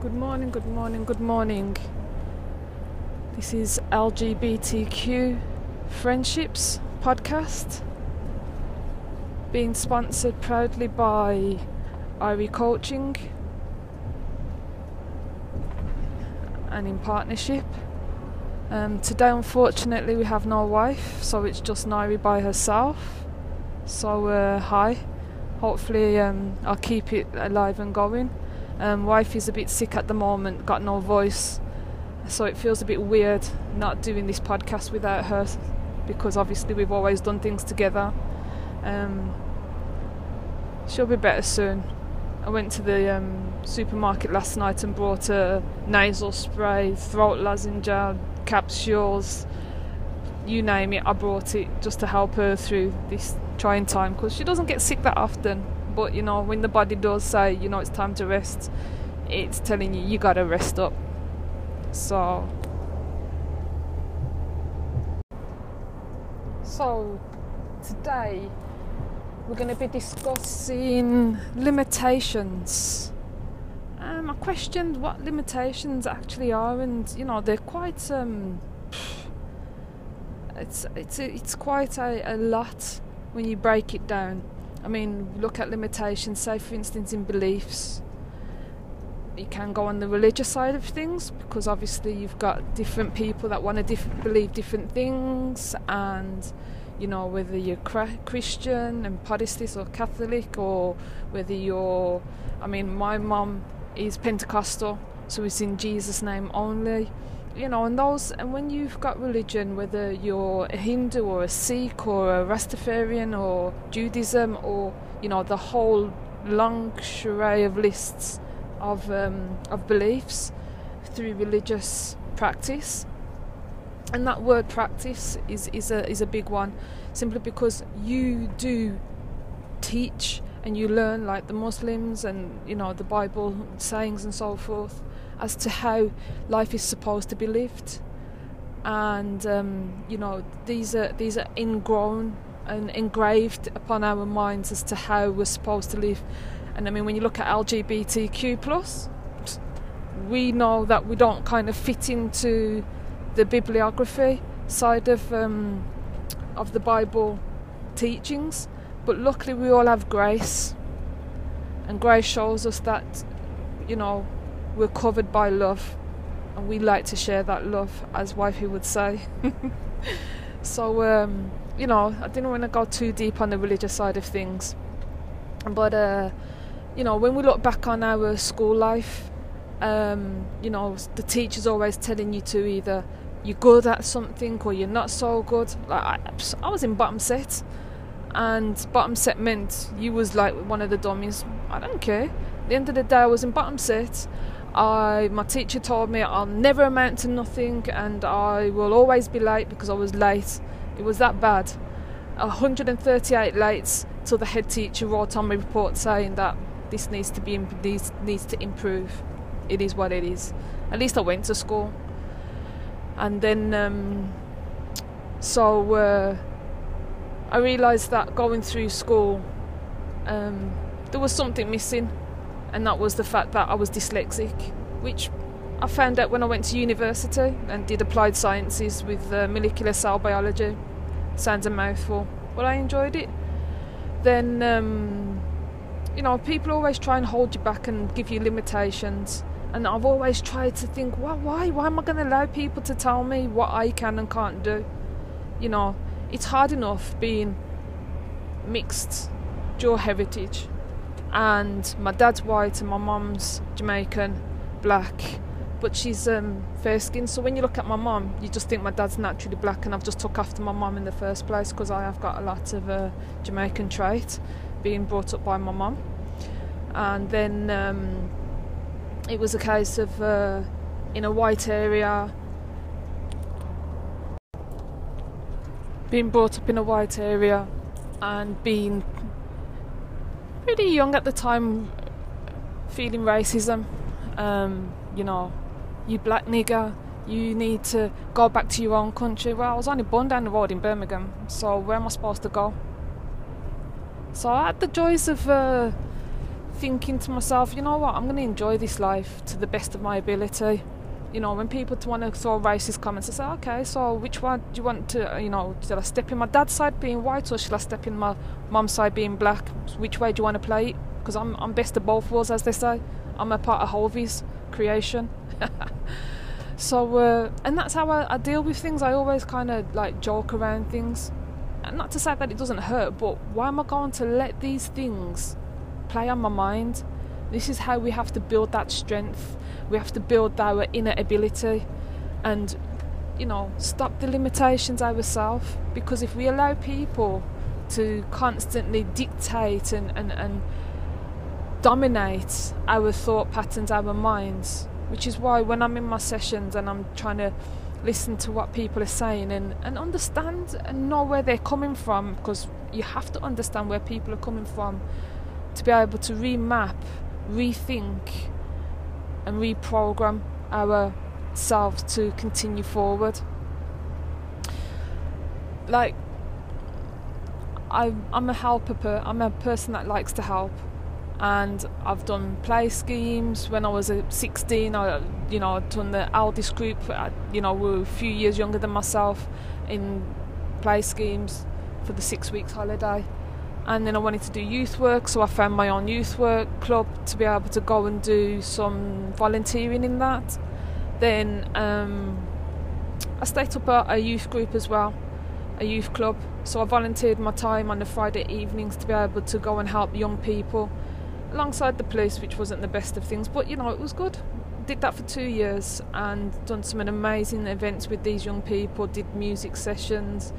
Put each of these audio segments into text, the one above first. Good morning. This is LGBTQ Friendships Podcast, being sponsored proudly by Irie Coaching and in partnership. Today, unfortunately, we have no wife, so it's just Irie by herself. So, hi. Hopefully, I'll keep it alive and going. Wife is a bit sick at the moment, got no voice, so it feels a bit weird not doing this podcast without her, because obviously we've always done things together. She'll be better soon. I went to the supermarket last night and bought a nasal spray, throat lozenge, capsules, you name it. I brought it just to help her through this trying time, because she doesn't get sick that often. But you know, when the body does say, you know, it's time to rest, it's telling you, you gotta rest up. So today we're going to be discussing limitations. I questioned what limitations actually are, and you know, they're quite it's quite a lot when you break it down. I mean, look at limitations, say for instance in beliefs. You can go on the religious side of things, because obviously you've got different people that want to believe different things, and you know, whether you're Christian and Protestant or Catholic, or whether you're, I mean, my mum is Pentecostal, so it's in Jesus' name only. You know, and those, and when you've got religion, whether you're a Hindu or a Sikh or a Rastafarian or Judaism, or you know, the whole long charade of lists of beliefs through religious practice. And that word practice is a big one, simply because you do teach and you learn, like the Muslims and you know, the Bible sayings and so forth, as to how life is supposed to be lived. And you know, these are ingrown and engraved upon our minds as to how we're supposed to live. And I mean, when you look at LGBTQ+, we know that we don't kind of fit into the bibliography side of the Bible teachings, but luckily we all have grace, and grace shows us that, you know, we're covered by love, and we like to share that love, as wifey would say. So you know, I didn't want to go too deep on the religious side of things, but you know, when we look back on our school life, you know, the teacher's always telling you to either you're good at something or you're not so good. Like I was in bottom set, and bottom set meant you was like one of the dummies. I don't care. At the end of the day, I was in bottom set. My teacher told me I'll never amount to nothing, and I will always be late, because I was late. It was that bad. 138 lates till the head teacher wrote on my report saying that this needs to improve. It is what it is. At least I went to school. And then I realised that going through school, there was something missing, and that was the fact that I was dyslexic, which I found out when I went to university and did applied sciences with molecular cell biology. Sounds a mouthful, but I enjoyed it. Then you know, people always try and hold you back and give you limitations, and I've always tried to think, well, why am I going to allow people to tell me what I can and can't do? You know, it's hard enough being mixed dual heritage, and my dad's white and my mum's Jamaican black, but she's fair skinned. So when you look at my mum, you just think my dad's naturally black, and I've just took after my mum in the first place, because I have got a lot of Jamaican trait, being brought up by my mum. And then it was a case of in a white area, being brought up in a white area, and being pretty young at the time, feeling racism. You know, you black nigger, you need to go back to your own country. Well, I was only born down the road in Birmingham, so where am I supposed to go? So I had the joys of thinking to myself, you know what, I'm going to enjoy this life to the best of my ability. You know, when people want to throw racist comments, I say, okay, so which one do you want to, you know, should I step in my dad's side being white, or should I step in my mum's side being black? Which way do you want to play it? Because I'm best of both worlds, as they say. I'm a part of Jehovah's creation. So, and that's how I deal with things. I always kind of like joke around things. And not to say that it doesn't hurt, but why am I going to let these things play on my mind? This is how we have to build that strength. We have to build our inner ability and, you know, stop the limitations ourselves. Because if we allow people to constantly dictate and dominate our thought patterns, our minds, which is why when I'm in my sessions and I'm trying to listen to what people are saying and understand and know where they're coming from, because you have to understand where people are coming from to be able to remap, rethink and reprogram ourselves to continue forward. Like, I'm a helper, I'm a person that likes to help, and I've done play schemes. When I was 16, I'd done the eldest group, you know, were a few years younger than myself, in play schemes for the 6 weeks holiday. And then I wanted to do youth work, so I found my own youth work club to be able to go and do some volunteering in that. Then I stayed up at a youth group as well, a youth club. So I volunteered my time on the Friday evenings to be able to go and help young people alongside the police, which wasn't the best of things, but you know, it was good. Did that for 2 years and done some amazing events with these young people. Did music sessions.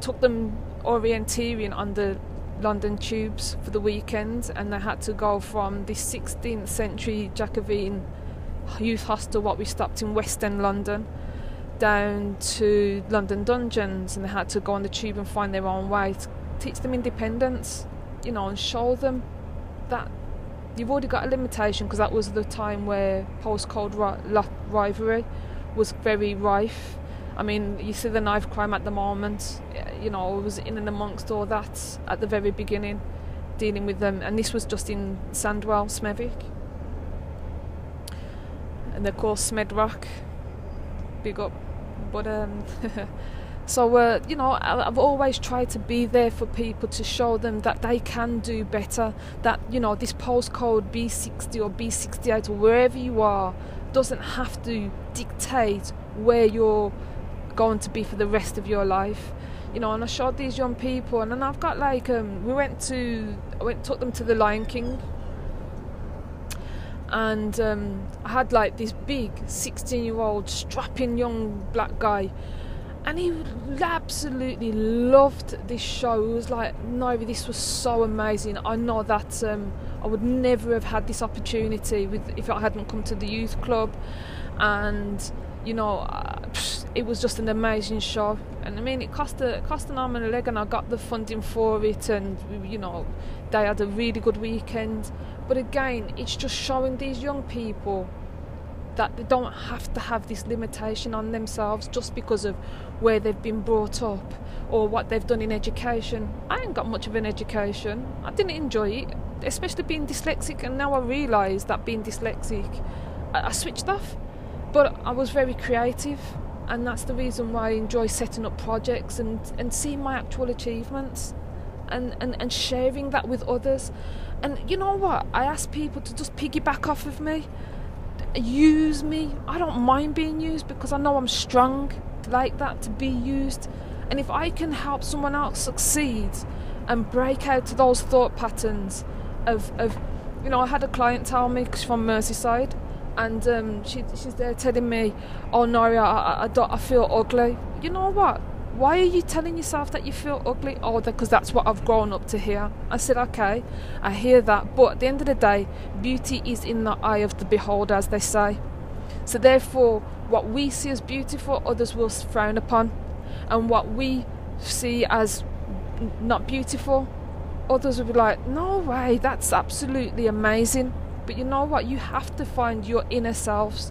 Took them orienteering on the London tubes for the weekend, and they had to go from the 16th century Jacobean youth hostel, what we stopped in West End London, down to London Dungeons, and they had to go on the tube and find their own way, to teach them independence, you know, and show them that you've already got a limitation, because that was the time where postcode rivalry was very rife. I mean, you see the knife crime at the moment, you know, I was in and amongst all that at the very beginning, dealing with them. And this was just in Sandwell, Smethwick. And they're called Smedrock. Big up. But, so, you know, I've always tried to be there for people, to show them that they can do better, that, you know, this postcode B60 or B68 or wherever you are doesn't have to dictate where you're going to be for the rest of your life, you know. And I showed these young people, and then I've got like took them to the Lion King, and I had like this big 16-year-old strapping young black guy, and he absolutely loved this show. It was like, no, this was so amazing. I know that I would never have had this opportunity if I hadn't come to the youth club. And you know, it was just an amazing show. And I mean, it cost an arm and a leg, and I got the funding for it, and you know, they had a really good weekend. But again, it's just showing these young people that they don't have to have this limitation on themselves just because of where they've been brought up or what they've done in education. I ain't got much of an education. I didn't enjoy it, especially being dyslexic, and now I realise that being dyslexic, I switched off. But I was very creative, and that's the reason why I enjoy setting up projects and seeing my actual achievements and sharing that with others. And you know what? I ask people to just piggyback off of me, use me. I don't mind being used, because I know I'm strong like that to be used. And if I can help someone else succeed and break out of those thought patterns of you know, I had a client tell me, she's from Merseyside, and she's there telling me, oh no, I feel ugly. You know what? Why are you telling yourself that you feel ugly? Oh, because that's what I've grown up to hear. I said, okay, I hear that, but at the end of the day, beauty is in the eye of the beholder, as they say. So therefore, what we see as beautiful, others will frown upon, and what we see as not beautiful, others will be like, no way, that's absolutely amazing. But you know what? You have to find your inner selves.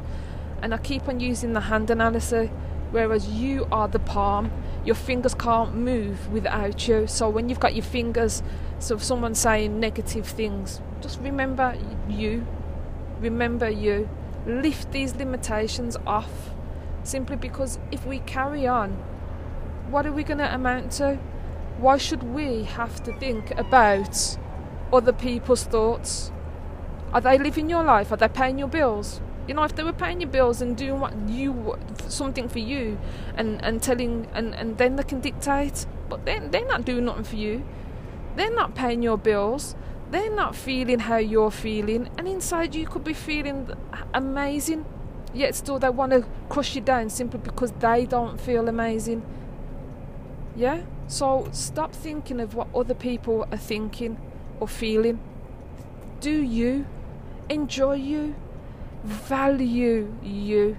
And I keep on using the hand analysis. whereas you are the palm. Your fingers can't move without you. So when you've got your fingers, so if someone's saying negative things, just remember you. Remember you. Lift these limitations off. Simply because if we carry on, what are we going to amount to? Why should we have to think about other people's thoughts? Are they living your life? Are they paying your bills? You know, if they were paying your bills and doing what you, something for you, and telling, and then they can dictate, but then they're not doing nothing for you. They're not paying your bills. They're not feeling how you're feeling. And inside you could be feeling amazing, yet still they want to crush you down simply because they don't feel amazing. Yeah? So stop thinking of what other people are thinking or feeling. Do you. Enjoy you. Value you.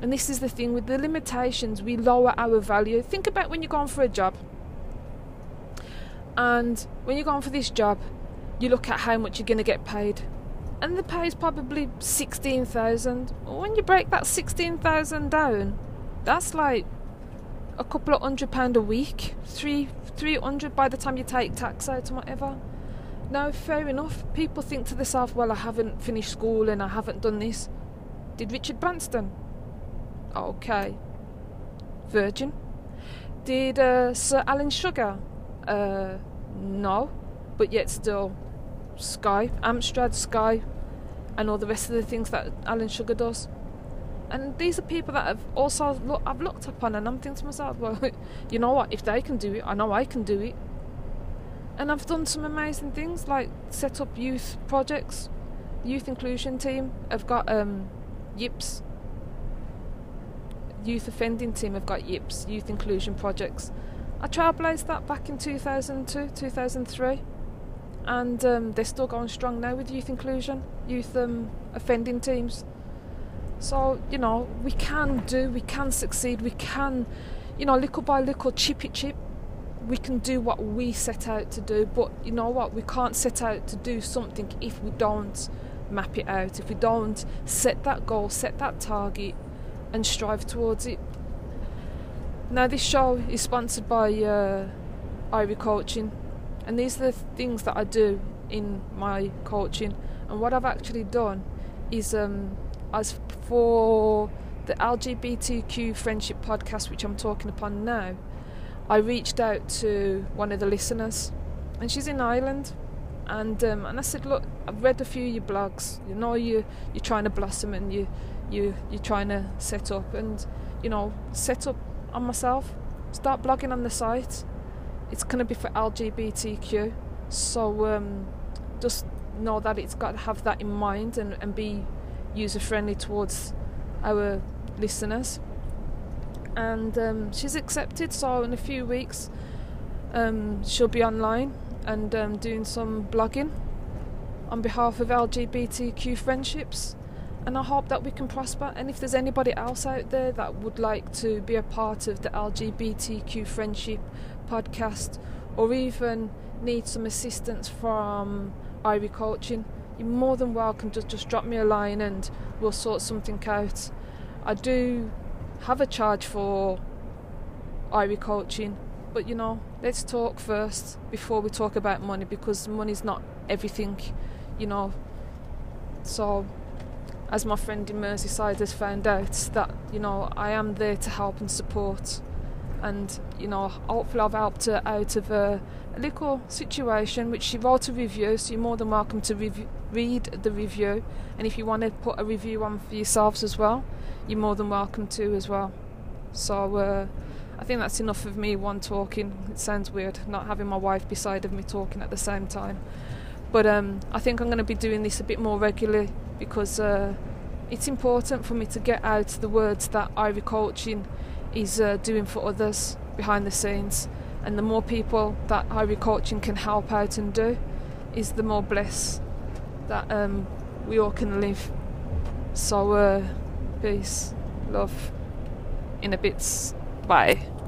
And this is the thing with the limitations, we lower our value. Think about when you're going for a job, and when you're going for this job you look at how much you're going to get paid, and the pay is probably 16,000. When you break that 16,000 down, that's like a couple of £100 a week, 300 by the time you take tax out and whatever. No, fair enough. People think to themselves, well, I haven't finished school and I haven't done this. Did Richard Branson? Okay. Virgin. Did Sir Alan Sugar? No. But yet still, Sky, Amstrad, Sky, and all the rest of the things that Alan Sugar does. And these are people that I've also I've looked upon, and I'm thinking to myself, well, you know what? If they can do it, I know I can do it. And I've done some amazing things, like set up youth projects. Youth Inclusion Team have got YIPs. Youth Offending Team have got YIPs, Youth Inclusion Projects. I trailblazed that back in 2002, 2003. And they're still going strong now with youth inclusion, youth offending teams. So, you know, we can do, we can succeed, we can, you know, little by little, chip. We can do what we set out to do, but you know what? We can't set out to do something if we don't map it out, if we don't set that goal, set that target, and strive towards it. Now, this show is sponsored by Irie Coaching, and these are the things that I do in my coaching. And what I've actually done is, as for the LGBTQ Friendship Podcast, which I'm talking upon now, I reached out to one of the listeners, and she's in Ireland, and I said, look, I've read a few of your blogs. You know, you're trying to blossom, and you're trying to set up, and you know, set up on myself. Start blogging on the site. It's going to be for LGBTQ, so just know that it's got to have that in mind and be user friendly towards our listeners. And she's accepted, so in a few weeks she'll be online and doing some blogging on behalf of LGBTQ friendships, and I hope that we can prosper. And if there's anybody else out there that would like to be a part of the LGBTQ Friendship Podcast, or even need some assistance from Irie Coaching, you're more than welcome to just drop me a line and we'll sort something out. I do have a charge for Irie Coaching, but you know, let's talk first before we talk about money, because money's not everything, you know. So as my friend in Merseyside has found out, that, you know, I am there to help and support, and you know, hopefully I've helped her out of a little situation, which she wrote a review, so you're more than welcome to read the review. And if you want to put a review on for yourselves as well, you're more than welcome to as well. So I think that's enough of me one talking. It sounds weird not having my wife beside of me talking at the same time, but I think I'm going to be doing this a bit more regularly, because it's important for me to get out the words that Irie Coaching is doing for others behind the scenes. And the more people that Irie Coaching can help out and do, is the more blessed that we all can live. So peace, love, in a bits, bye.